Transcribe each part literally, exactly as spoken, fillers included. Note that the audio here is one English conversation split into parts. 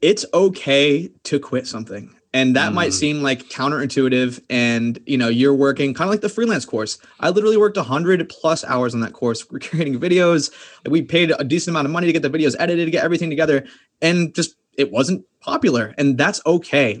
it's okay to quit something. And that mm. might seem like counterintuitive. And, you know, you're working kind of like the freelance course. I literally worked a hundred plus hours on that course. We're creating videos. We paid a decent amount of money to get the videos edited, to get everything together. And just, it wasn't popular. And that's okay.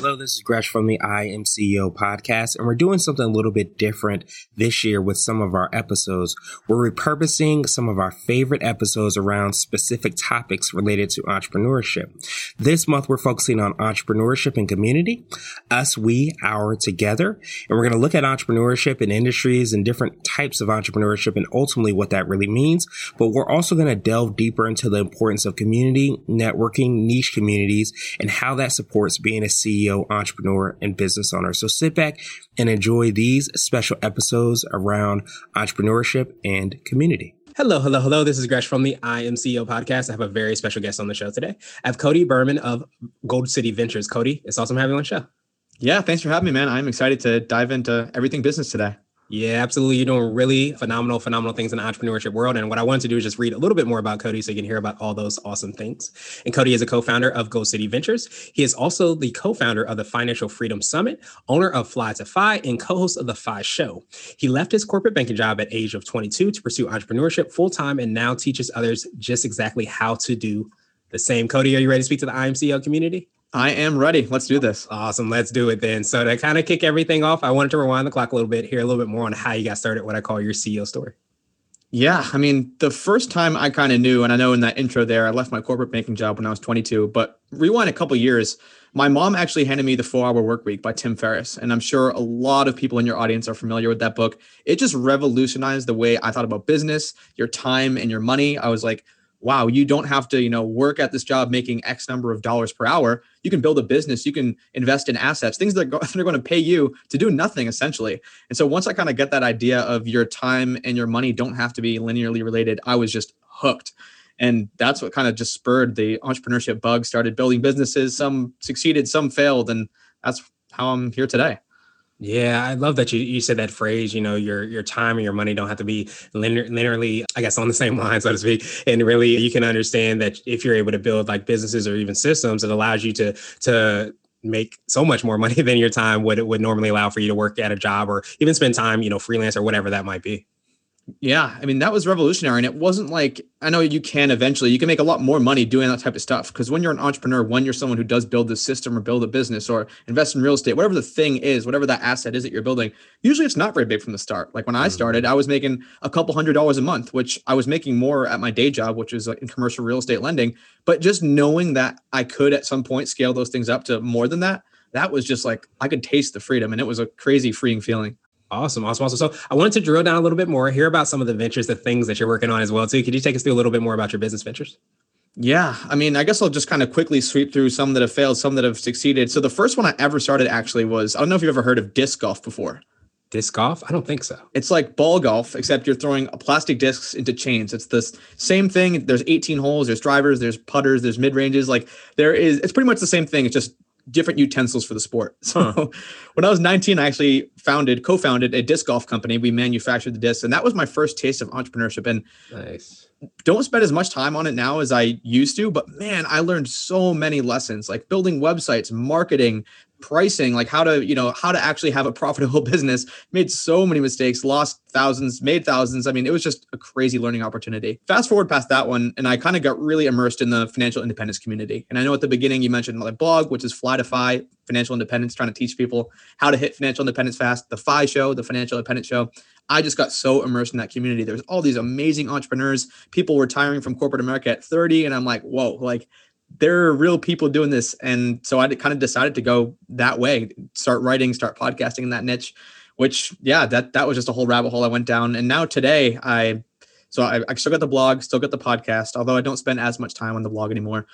Hello, this is Gresh from the I Am C E O Podcast, and we're doing something a little bit different this year with some of our episodes. We're repurposing some of our favorite episodes around specific topics related to entrepreneurship. This month, we're focusing on entrepreneurship and community, us, we, our, together, and we're going to look at entrepreneurship and industries and different types of entrepreneurship and ultimately what that really means, but we're also going to delve deeper into the importance of community, networking, niche communities, and how that supports being a C E O, entrepreneur, and business owner. So sit back and enjoy these special episodes around entrepreneurship and community. Hello, hello, hello. This is Gresh from the I Am C E O Podcast. I have a very special guest on the show today. I have Cody Berman of Gold City Ventures. Cody, it's awesome having you on the show. Yeah, thanks for having me, man. I'm excited to dive into everything business today. Yeah, absolutely. You're doing really phenomenal, phenomenal things in the entrepreneurship world. And what I wanted to do is just read a little bit more about Cody so you can hear about all those awesome things. And Cody is a co-founder of Gold City Ventures. He is also the co-founder of the Financial Freedom Summit, owner of Fly to Fi, and co-host of The Fi Show. He left his corporate banking job at age of twenty-two to pursue entrepreneurship full-time and now teaches others just exactly how to do the same. Cody, are you ready to speak to the I M C O community? I am ready. Let's do this. Awesome. Let's do it then. So to kind of kick everything off, I wanted to rewind the clock a little bit, hear a little bit more on how you got started, what I call your C E O story. Yeah. I mean, the first time I kind of knew, and I know in that intro there, I left my corporate banking job when I was twenty-two, but rewind a couple years, my mom actually handed me The Four Hour Workweek by Tim Ferriss. And I'm sure a lot of people in your audience are familiar with that book. It just revolutionized the way I thought about business, your time, and your money. I was like, wow, you don't have to, you know, work at this job making X number of dollars per hour. You can build a business. You can invest in assets, things that are, go- that are going to pay you to do nothing, essentially. And so once I kind of get that idea of your time and your money don't have to be linearly related, I was just hooked. And that's what kind of just spurred the entrepreneurship bug, started building businesses. Some succeeded, some failed. And that's how I'm here today. Yeah, I love that you, you said that phrase, you know, your your time and your money don't have to be linear, linearly, I guess, on the same line, so to speak. And really, you can understand that if you're able to build like businesses or even systems, it allows you to to make so much more money than your time would would normally allow for you to work at a job or even spend time, you know, freelance or whatever that might be. Yeah, I mean, that was revolutionary. And it wasn't like, I know you can eventually, you can make a lot more money doing that type of stuff. Because when you're an entrepreneur, when you're someone who does build this system or build a business or invest in real estate, whatever the thing is, whatever that asset is that you're building, usually it's not very big from the start. Like when I started, I was making a couple hundred dollars a month, which I was making more at my day job, which is in commercial real estate lending. But just knowing that I could at some point scale those things up to more than that, that was just like, I could taste the freedom. And it was a crazy freeing feeling. Awesome. Awesome. Awesome. So I wanted to drill down a little bit more, hear about some of the ventures, the things that you're working on as well, too. Could you take us through a little bit more about your business ventures? Yeah. I mean, I guess I'll just kind of quickly sweep through some that have failed, some that have succeeded. So the first one I ever started actually was, I don't know if you've ever heard of disc golf before. Disc golf? I don't think so. It's like ball golf, except you're throwing plastic discs into chains. It's the same thing. There's eighteen holes, there's drivers, there's putters, there's mid ranges. Like there is, it's pretty much the same thing. It's just different utensils for the sport. So huh. When I was nineteen, I actually founded, co-founded a disc golf company. We manufactured the discs, and that was my first taste of entrepreneurship. And nice. Don't spend as much time on it now as I used to, but man, I learned so many lessons, like building websites, marketing, pricing, like how to, you know, how to actually have a profitable business. Made so many mistakes, lost thousands, made thousands. I mean, it was just a crazy learning opportunity. Fast forward past that one, and I kind of got really immersed in the financial independence community. And I know at the beginning you mentioned my blog, which is Fly to Fi, financial independence, trying to teach people how to hit financial independence fast. The Fi Show, the Financial Independence Show. I just got so immersed in that community. There's all these amazing entrepreneurs, people retiring from corporate America at thirty. And I'm like, whoa, like there are real people doing this. And so I kind of decided to go that way, start writing, start podcasting in that niche, which, yeah, that that was just a whole rabbit hole I went down. And now today, I so I, I still got the blog, still got the podcast, although I don't spend as much time on the blog anymore.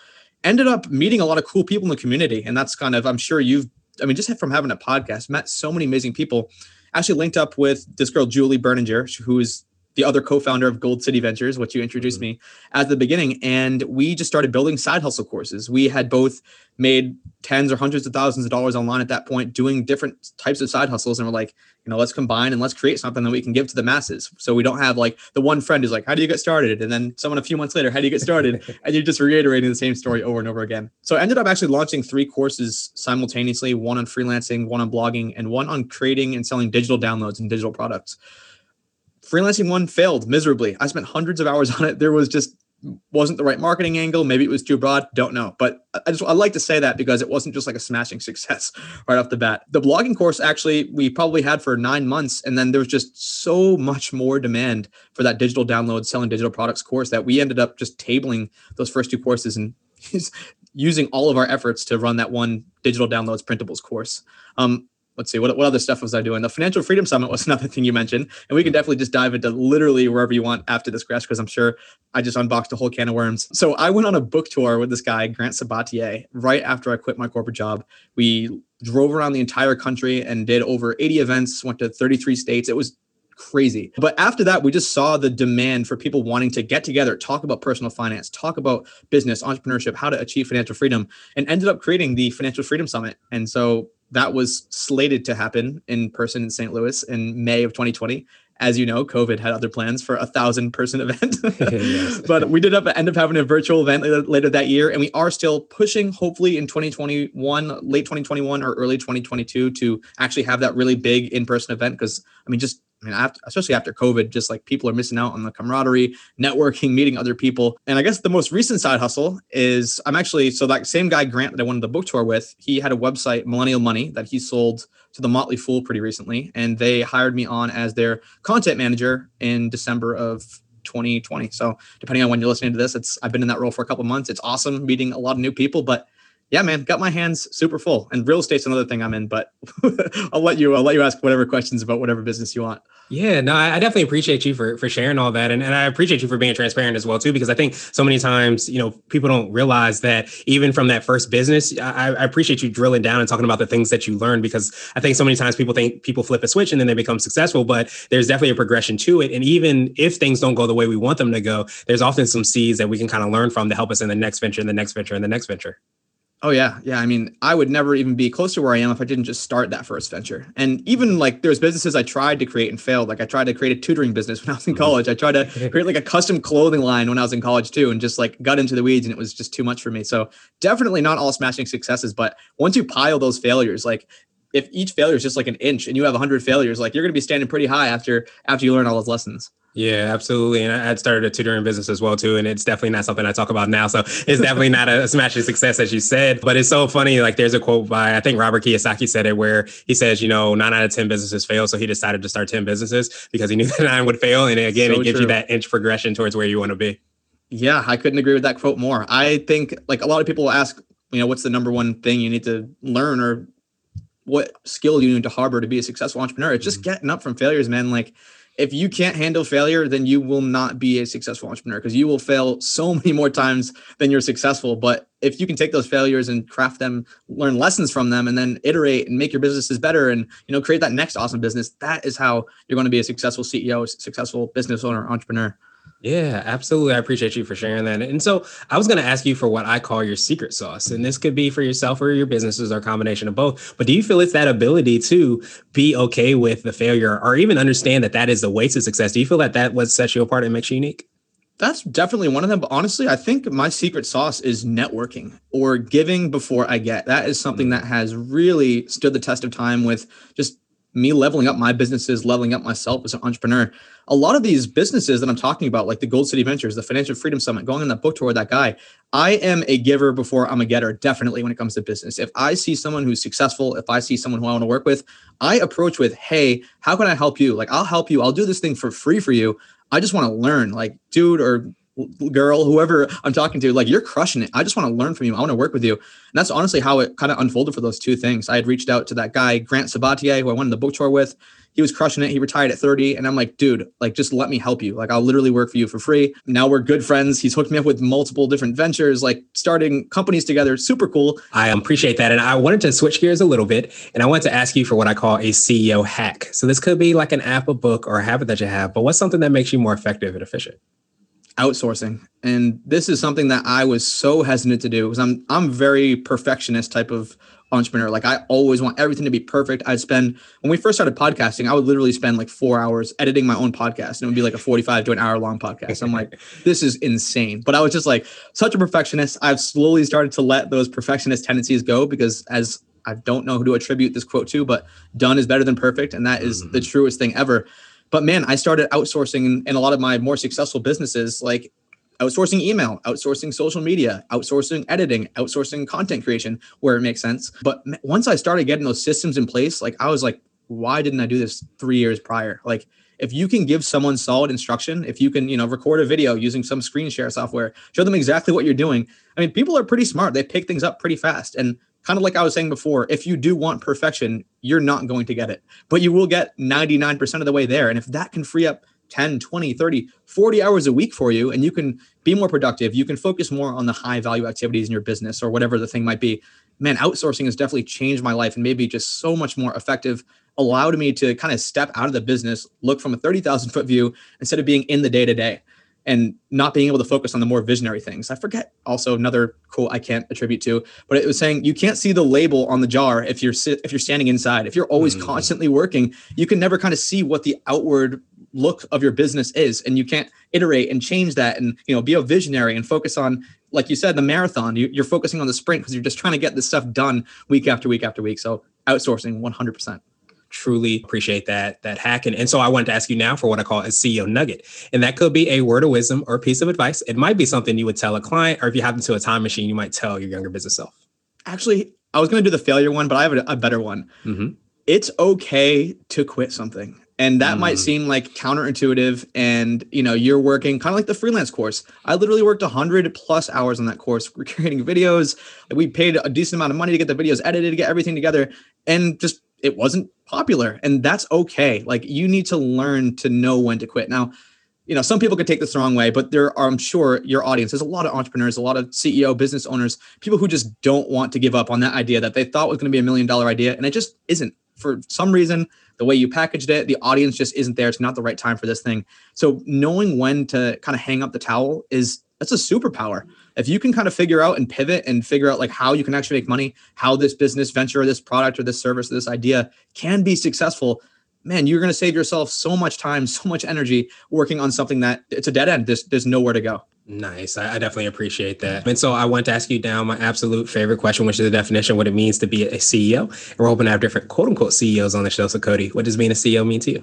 ended up meeting a lot of cool people in the community. And that's kind of, I'm sure you've, I mean, just from having a podcast, met so many amazing people. Actually linked up with this girl, Julie Berninger, who is the other co-founder of Gold City Ventures, which you introduced mm-hmm. me at the beginning. And we just started building side hustle courses. We had both made tens or hundreds of thousands of dollars online at that point, doing different types of side hustles. And we're like, you know, let's combine and let's create something that we can give to the masses. So we don't have like the one friend who's like, how do you get started? And then someone a few months later, how do you get started? And you're just reiterating the same story over and over again. So I ended up actually launching three courses simultaneously, one on freelancing, one on blogging, and one on creating and selling digital downloads and digital products. Freelancing one failed miserably. I spent hundreds of hours on it. There was just, wasn't the right marketing angle. Maybe it was too broad. Don't know. But I just, I like to say that because it wasn't just like a smashing success right off the bat. The blogging course, actually, we probably had for nine months. And then there was just so much more demand for that digital download, selling digital products course that we ended up just tabling those first two courses and using all of our efforts to run that one digital downloads printables course. Um, Let's see, what what other stuff was I doing? The Financial Freedom Summit was another thing you mentioned. And we can definitely just dive into literally wherever you want after this, crash, because I'm sure I just unboxed a whole can of worms. So I went on a book tour with this guy, Grant Sabatier, right after I quit my corporate job. We drove around the entire country and did over eighty events, went to thirty-three states. It was crazy. But after that, we just saw the demand for people wanting to get together, talk about personal finance, talk about business, entrepreneurship, how to achieve financial freedom, and ended up creating the Financial Freedom Summit. And so that was slated to happen in person in Saint Louis in May of twenty twenty. As you know, COVID had other plans for a thousand person event, but we did up, end up having a virtual event later, later that year. And we are still pushing, hopefully in twenty twenty-one, late twenty twenty-one or early twenty twenty-two, to actually have that really big in-person event. Cause I mean, just, I mean, after, especially after COVID, just like people are missing out on the camaraderie, networking, meeting other people. And I guess the most recent side hustle is I'm actually, so that same guy, Grant, that I went on the book tour with, he had a website, Millennial Money, that he sold to the Motley Fool pretty recently. And they hired me on as their content manager in December of twenty twenty. So depending on when you're listening to this, it's, I've been in that role for a couple of months. It's awesome meeting a lot of new people, but yeah, man, got my hands super full. And real estate's another thing I'm in, but I'll let you, I'll let you ask whatever questions about whatever business you want. Yeah, no, I definitely appreciate you for, for sharing all that. And, and I appreciate you for being transparent as well, too, because I think so many times, you know, people don't realize that even from that first business, I, I appreciate you drilling down and talking about the things that you learned, because I think so many times people think people flip a switch and then they become successful, but there's definitely a progression to it. And even if things don't go the way we want them to go, there's often some seeds that we can kind of learn from to help us in the next venture and the next venture and the next venture. Oh, yeah. Yeah. I mean, I would never even be close to where I am if I didn't just start that first venture. And even like there's businesses I tried to create and failed. Like I tried to create a tutoring business when I was in college. I tried to create like a custom clothing line when I was in college, too, and just like got into the weeds and it was just too much for me. So definitely not all smashing successes. But once you pile those failures, like if each failure is just like an inch and you have one hundred failures, like you're going to be standing pretty high after after you learn all those lessons. Yeah, absolutely. And I started a tutoring business as well, too. And it's definitely not something I talk about now. So it's definitely not a smashing success, as you said. But it's so funny. Like there's a quote by, I think Robert Kiyosaki said it, where he says, you know, nine out of ten businesses fail. So he decided to start ten businesses because he knew that nine would fail. And again, so it gives true. You that inch progression towards where you want to be. Yeah, I couldn't agree with that quote more. I think like a lot of people will ask, you know, what's the number one thing you need to learn or what skill you need to harbor to be a successful entrepreneur? It's just mm-hmm. getting up from failures, man. Like, if you can't handle failure, then you will not be a successful entrepreneur because you will fail so many more times than you're successful. But if you can take those failures and craft them, learn lessons from them, and then iterate and make your businesses better and, you know, create that next awesome business, that is how you're going to be a successful C E O, successful business owner, entrepreneur. Yeah, absolutely. I appreciate you for sharing that. And so I was going to ask you for what I call your secret sauce. And this could be for yourself or your businesses or a combination of both. But do you feel it's that ability to be okay with the failure or even understand that that is the way to success? Do you feel that that what sets you apart and makes you unique? That's definitely one of them. But honestly, I think my secret sauce is networking or giving before I get. That is something that has really stood the test of time with just me leveling up my businesses, leveling up myself as an entrepreneur. A lot of these businesses that I'm talking about, like the Gold City Ventures, the Financial Freedom Summit, going on that book tour with that guy, I am a giver before I'm a getter, definitely when it comes to business. If I see someone who's successful, if I see someone who I want to work with, I approach with, hey, how can I help you? Like, I'll help you. I'll do this thing for free for you. I just want to learn, like, dude or girl, whoever I'm talking to, like, you're crushing it. I just want to learn from you. I want to work with you. And that's honestly how it kind of unfolded for those two things. I had reached out to that guy, Grant Sabatier, who I went on the book tour with. he was crushing it. He retired at thirty. And I'm like, dude, like, just let me help you. Like, I'll literally work for you for free. Now we're good friends. He's hooked me up with multiple different ventures, like starting companies together. Super cool. I appreciate that. And I wanted to switch gears a little bit. And I wanted to ask you for what I call a C E O hack. So this could be like an app, a book, or a habit that you have, but what's something that makes you more effective and efficient? Outsourcing. And this is something that I was so hesitant to do because I'm, I'm very perfectionist type of entrepreneur. Like, I always want everything to be perfect. I'd spend, when we first started podcasting, I would literally spend like four hours editing my own podcast, and it would be like a forty-five to an hour long podcast. I'm like, this is insane. But I was just like such a perfectionist. I've slowly started to let those perfectionist tendencies go because, as I don't know who to attribute this quote to, but done is better than perfect. And that is mm-hmm. the truest thing ever. But man, I started outsourcing in a lot of my more successful businesses, like outsourcing email, outsourcing social media, outsourcing editing, outsourcing content creation where it makes sense. But once I started getting those systems in place, like, I was like, why didn't I do this three years prior? Like, if you can give someone solid instruction, if you can, you know, record a video using some screen share software, show them exactly what you're doing. I mean, people are pretty smart. They pick things up pretty fast. And kind of like I was saying before, if you do want perfection, you're not going to get it, but you will get ninety-nine percent of the way there. And if that can free up ten, twenty, thirty, forty hours a week for you, and you can be more productive, you can focus more on the high value activities in your business or whatever the thing might be. Man, outsourcing has definitely changed my life and made me just so much more effective, allowed me to kind of step out of the business, look from a thirty thousand foot view instead of being in the day to day and not being able to focus on the more visionary things. I forget also another quote I can't attribute to, but it was saying you can't see the label on the jar if you're si- if you're standing inside. If you're always mm. constantly working, you can never kind of see what the outward look of your business is, and you can't iterate and change that and, you know, be a visionary and focus on, like you said, the marathon. You, you're focusing on the sprint because you're just trying to get this stuff done week after week after week. So outsourcing, one hundred percent. Truly appreciate that that hack. And, and so I wanted to ask you now for what I call a C E O nugget. And that could be a word of wisdom or a piece of advice. It might be something you would tell a client, or if you happen to a time machine, you might tell your younger business self. Actually, I was going to do the failure one, but I have a, a better one. Mm-hmm. It's okay to quit something. And that mm. might seem like counterintuitive. And, you know, you're working kind of like the freelance course. I literally worked one hundred plus hours on that course. We're creating videos. We paid a decent amount of money to get the videos edited, to get everything together. And just, it wasn't popular. And that's okay. Like, you need to learn to know when to quit. Now, you know, some people could take this the wrong way, but there are, I'm sure, your audience. There's a lot of entrepreneurs, a lot of C E O, business owners, people who just don't want to give up on that idea that they thought was going to be a million dollar idea. And it just isn't. For some reason, the way you packaged it, the audience just isn't there. It's not the right time for this thing. So knowing when to kind of hang up the towel is, that's a superpower. If you can kind of figure out and pivot and figure out like how you can actually make money, how this business venture or this product or this service or this idea can be successful, man, you're going to save yourself so much time, so much energy working on something that it's a dead end. There's, there's nowhere to go. Nice. I, I definitely appreciate that. And so I want to ask you now my absolute favorite question, which is the definition of what it means to be a C E O. And we're hoping to have different quote unquote C E Os on the show. So Cody, what does being a C E O mean to you?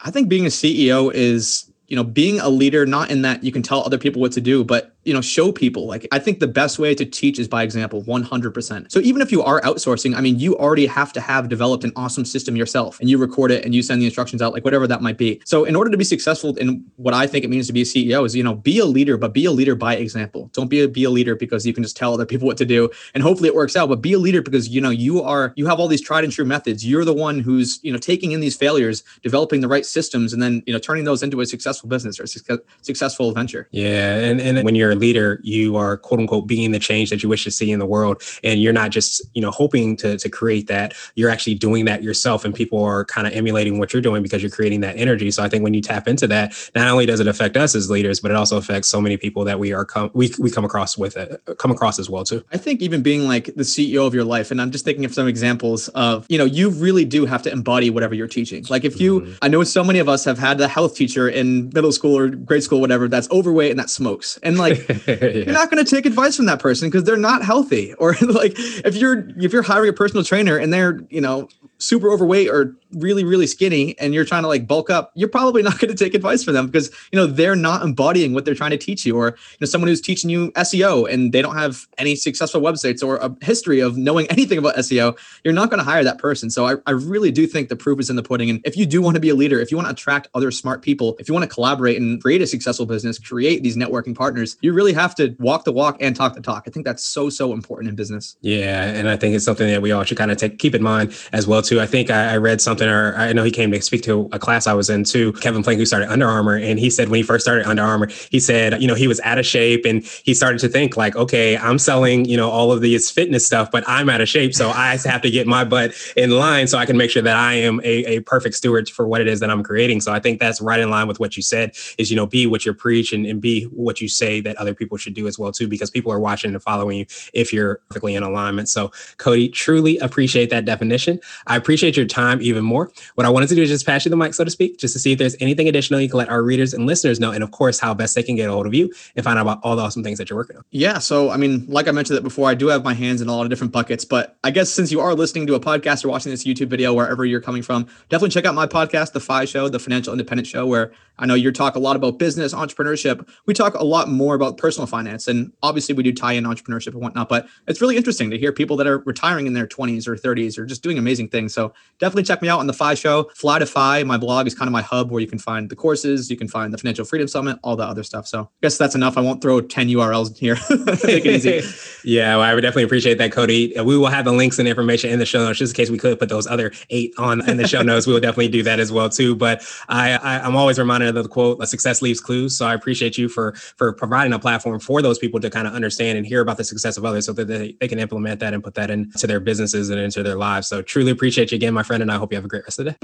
I think being a C E O is, you know, being a leader, not in that you can tell other people what to do, but, you know, show people. Like, I think the best way to teach is by example, one hundred percent. So even if you are outsourcing, I mean, you already have to have developed an awesome system yourself, and you record it and you send the instructions out, like whatever that might be. So in order to be successful in what I think it means to be a C E O is, you know, be a leader, but be a leader by example. Don't be a, be a leader because you can just tell other people what to do and hopefully it works out, but be a leader because, you know, you are, you have all these tried and true methods. You're the one who's, you know, taking in these failures, developing the right systems, and then, you know, turning those into a successful business or a su- successful venture. Yeah. And, and when you're leader, you are quote unquote being the change that you wish to see in the world. And you're not just, you know, hoping to, to create that. You're actually doing that yourself, and people are kind of emulating what you're doing because you're creating that energy. So I think when you tap into that, not only does it affect us as leaders, but it also affects so many people that we are com- we we come across with it, come across as well too. I think even being like the C E O of your life, and I'm just thinking of some examples of, you know, you really do have to embody whatever you're teaching. Like if you, mm-hmm. I know so many of us have had the health teacher in middle school or grade school, whatever, that's overweight and that smokes. And like, yeah. You're not going to take advice from that person because they're not healthy. Or like if you're if you're hiring a personal trainer and they're, you know, super overweight or really, really skinny and you're trying to like bulk up, you're probably not going to take advice from them because, you know, they're not embodying what they're trying to teach you. Or, you know, someone who's teaching you S E O and they don't have any successful websites or a history of knowing anything about S E O, you're not going to hire that person. So I, I really do think the proof is in the pudding. And if you do want to be a leader, if you want to attract other smart people, if you want to collaborate and create a successful business, create these networking partners, you really have to walk the walk and talk the talk. I think that's so, so important in business. Yeah. And I think it's something that we all should kind of take, keep in mind as well too. I think I, I read something, or I know he came to speak to a class I was in too, Kevin Plank, who started Under Armour. And he said, when he first started Under Armour, he said, you know, he was out of shape and he started to think like, okay, I'm selling, you know, all of these fitness stuff, but I'm out of shape. So I have to get my butt in line so I can make sure that I am a, a perfect steward for what it is that I'm creating. So I think that's right in line with what you said is, you know, be what you're preaching and be what you say that other people should do as well too, because people are watching and following you if you're perfectly in alignment. So Cody, truly appreciate that definition. I appreciate your time even more. What I wanted to do is just pass you the mic, so to speak, just to see if there's anything additional you can let our readers and listeners know, and of course, how best they can get a hold of you and find out about all the awesome things that you're working on. Yeah. So, I mean, like I mentioned that before, I do have my hands in a lot of different buckets, but I guess since you are listening to a podcast or watching this YouTube video, wherever you're coming from, definitely check out my podcast, The Fi Show, the Financial Independent Show, where I know you talk a lot about business, entrepreneurship. We talk a lot more about personal finance, and obviously we do tie in entrepreneurship and whatnot, but it's really interesting to hear people that are retiring in their twenties or thirties or just doing amazing things. So definitely check me out on The Fi Show. Fly to Fi, my blog, is kind of my hub where you can find the courses, you can find the Financial Freedom Summit, all that other stuff. So I guess that's enough. I won't throw ten U R Ls in here. Take it easy. Yeah, well, I would definitely appreciate that, Cody. We will have the links and information in the show notes, just in case we could put those other eight on in the show notes. We will definitely do that as well too. But I, I, I'm always reminded of the quote, success leaves clues. So I appreciate you for, for providing a platform for those people to kind of understand and hear about the success of others so that they, they can implement that and put that into their businesses and into their lives. So truly appreciate you again, my friend, and I hope you have a great rest of the day.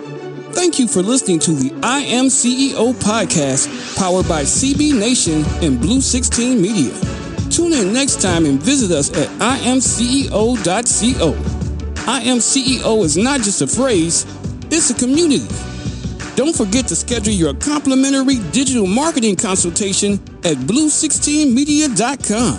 Thank you for listening to the I Am C E O podcast, powered by C B Nation and Blue sixteen Media. Tune in next time and visit us at I am C E O dot co. I Am C E O is not just a phrase, it's a community. Don't forget to schedule your complimentary digital marketing consultation at blue sixteen media dot com.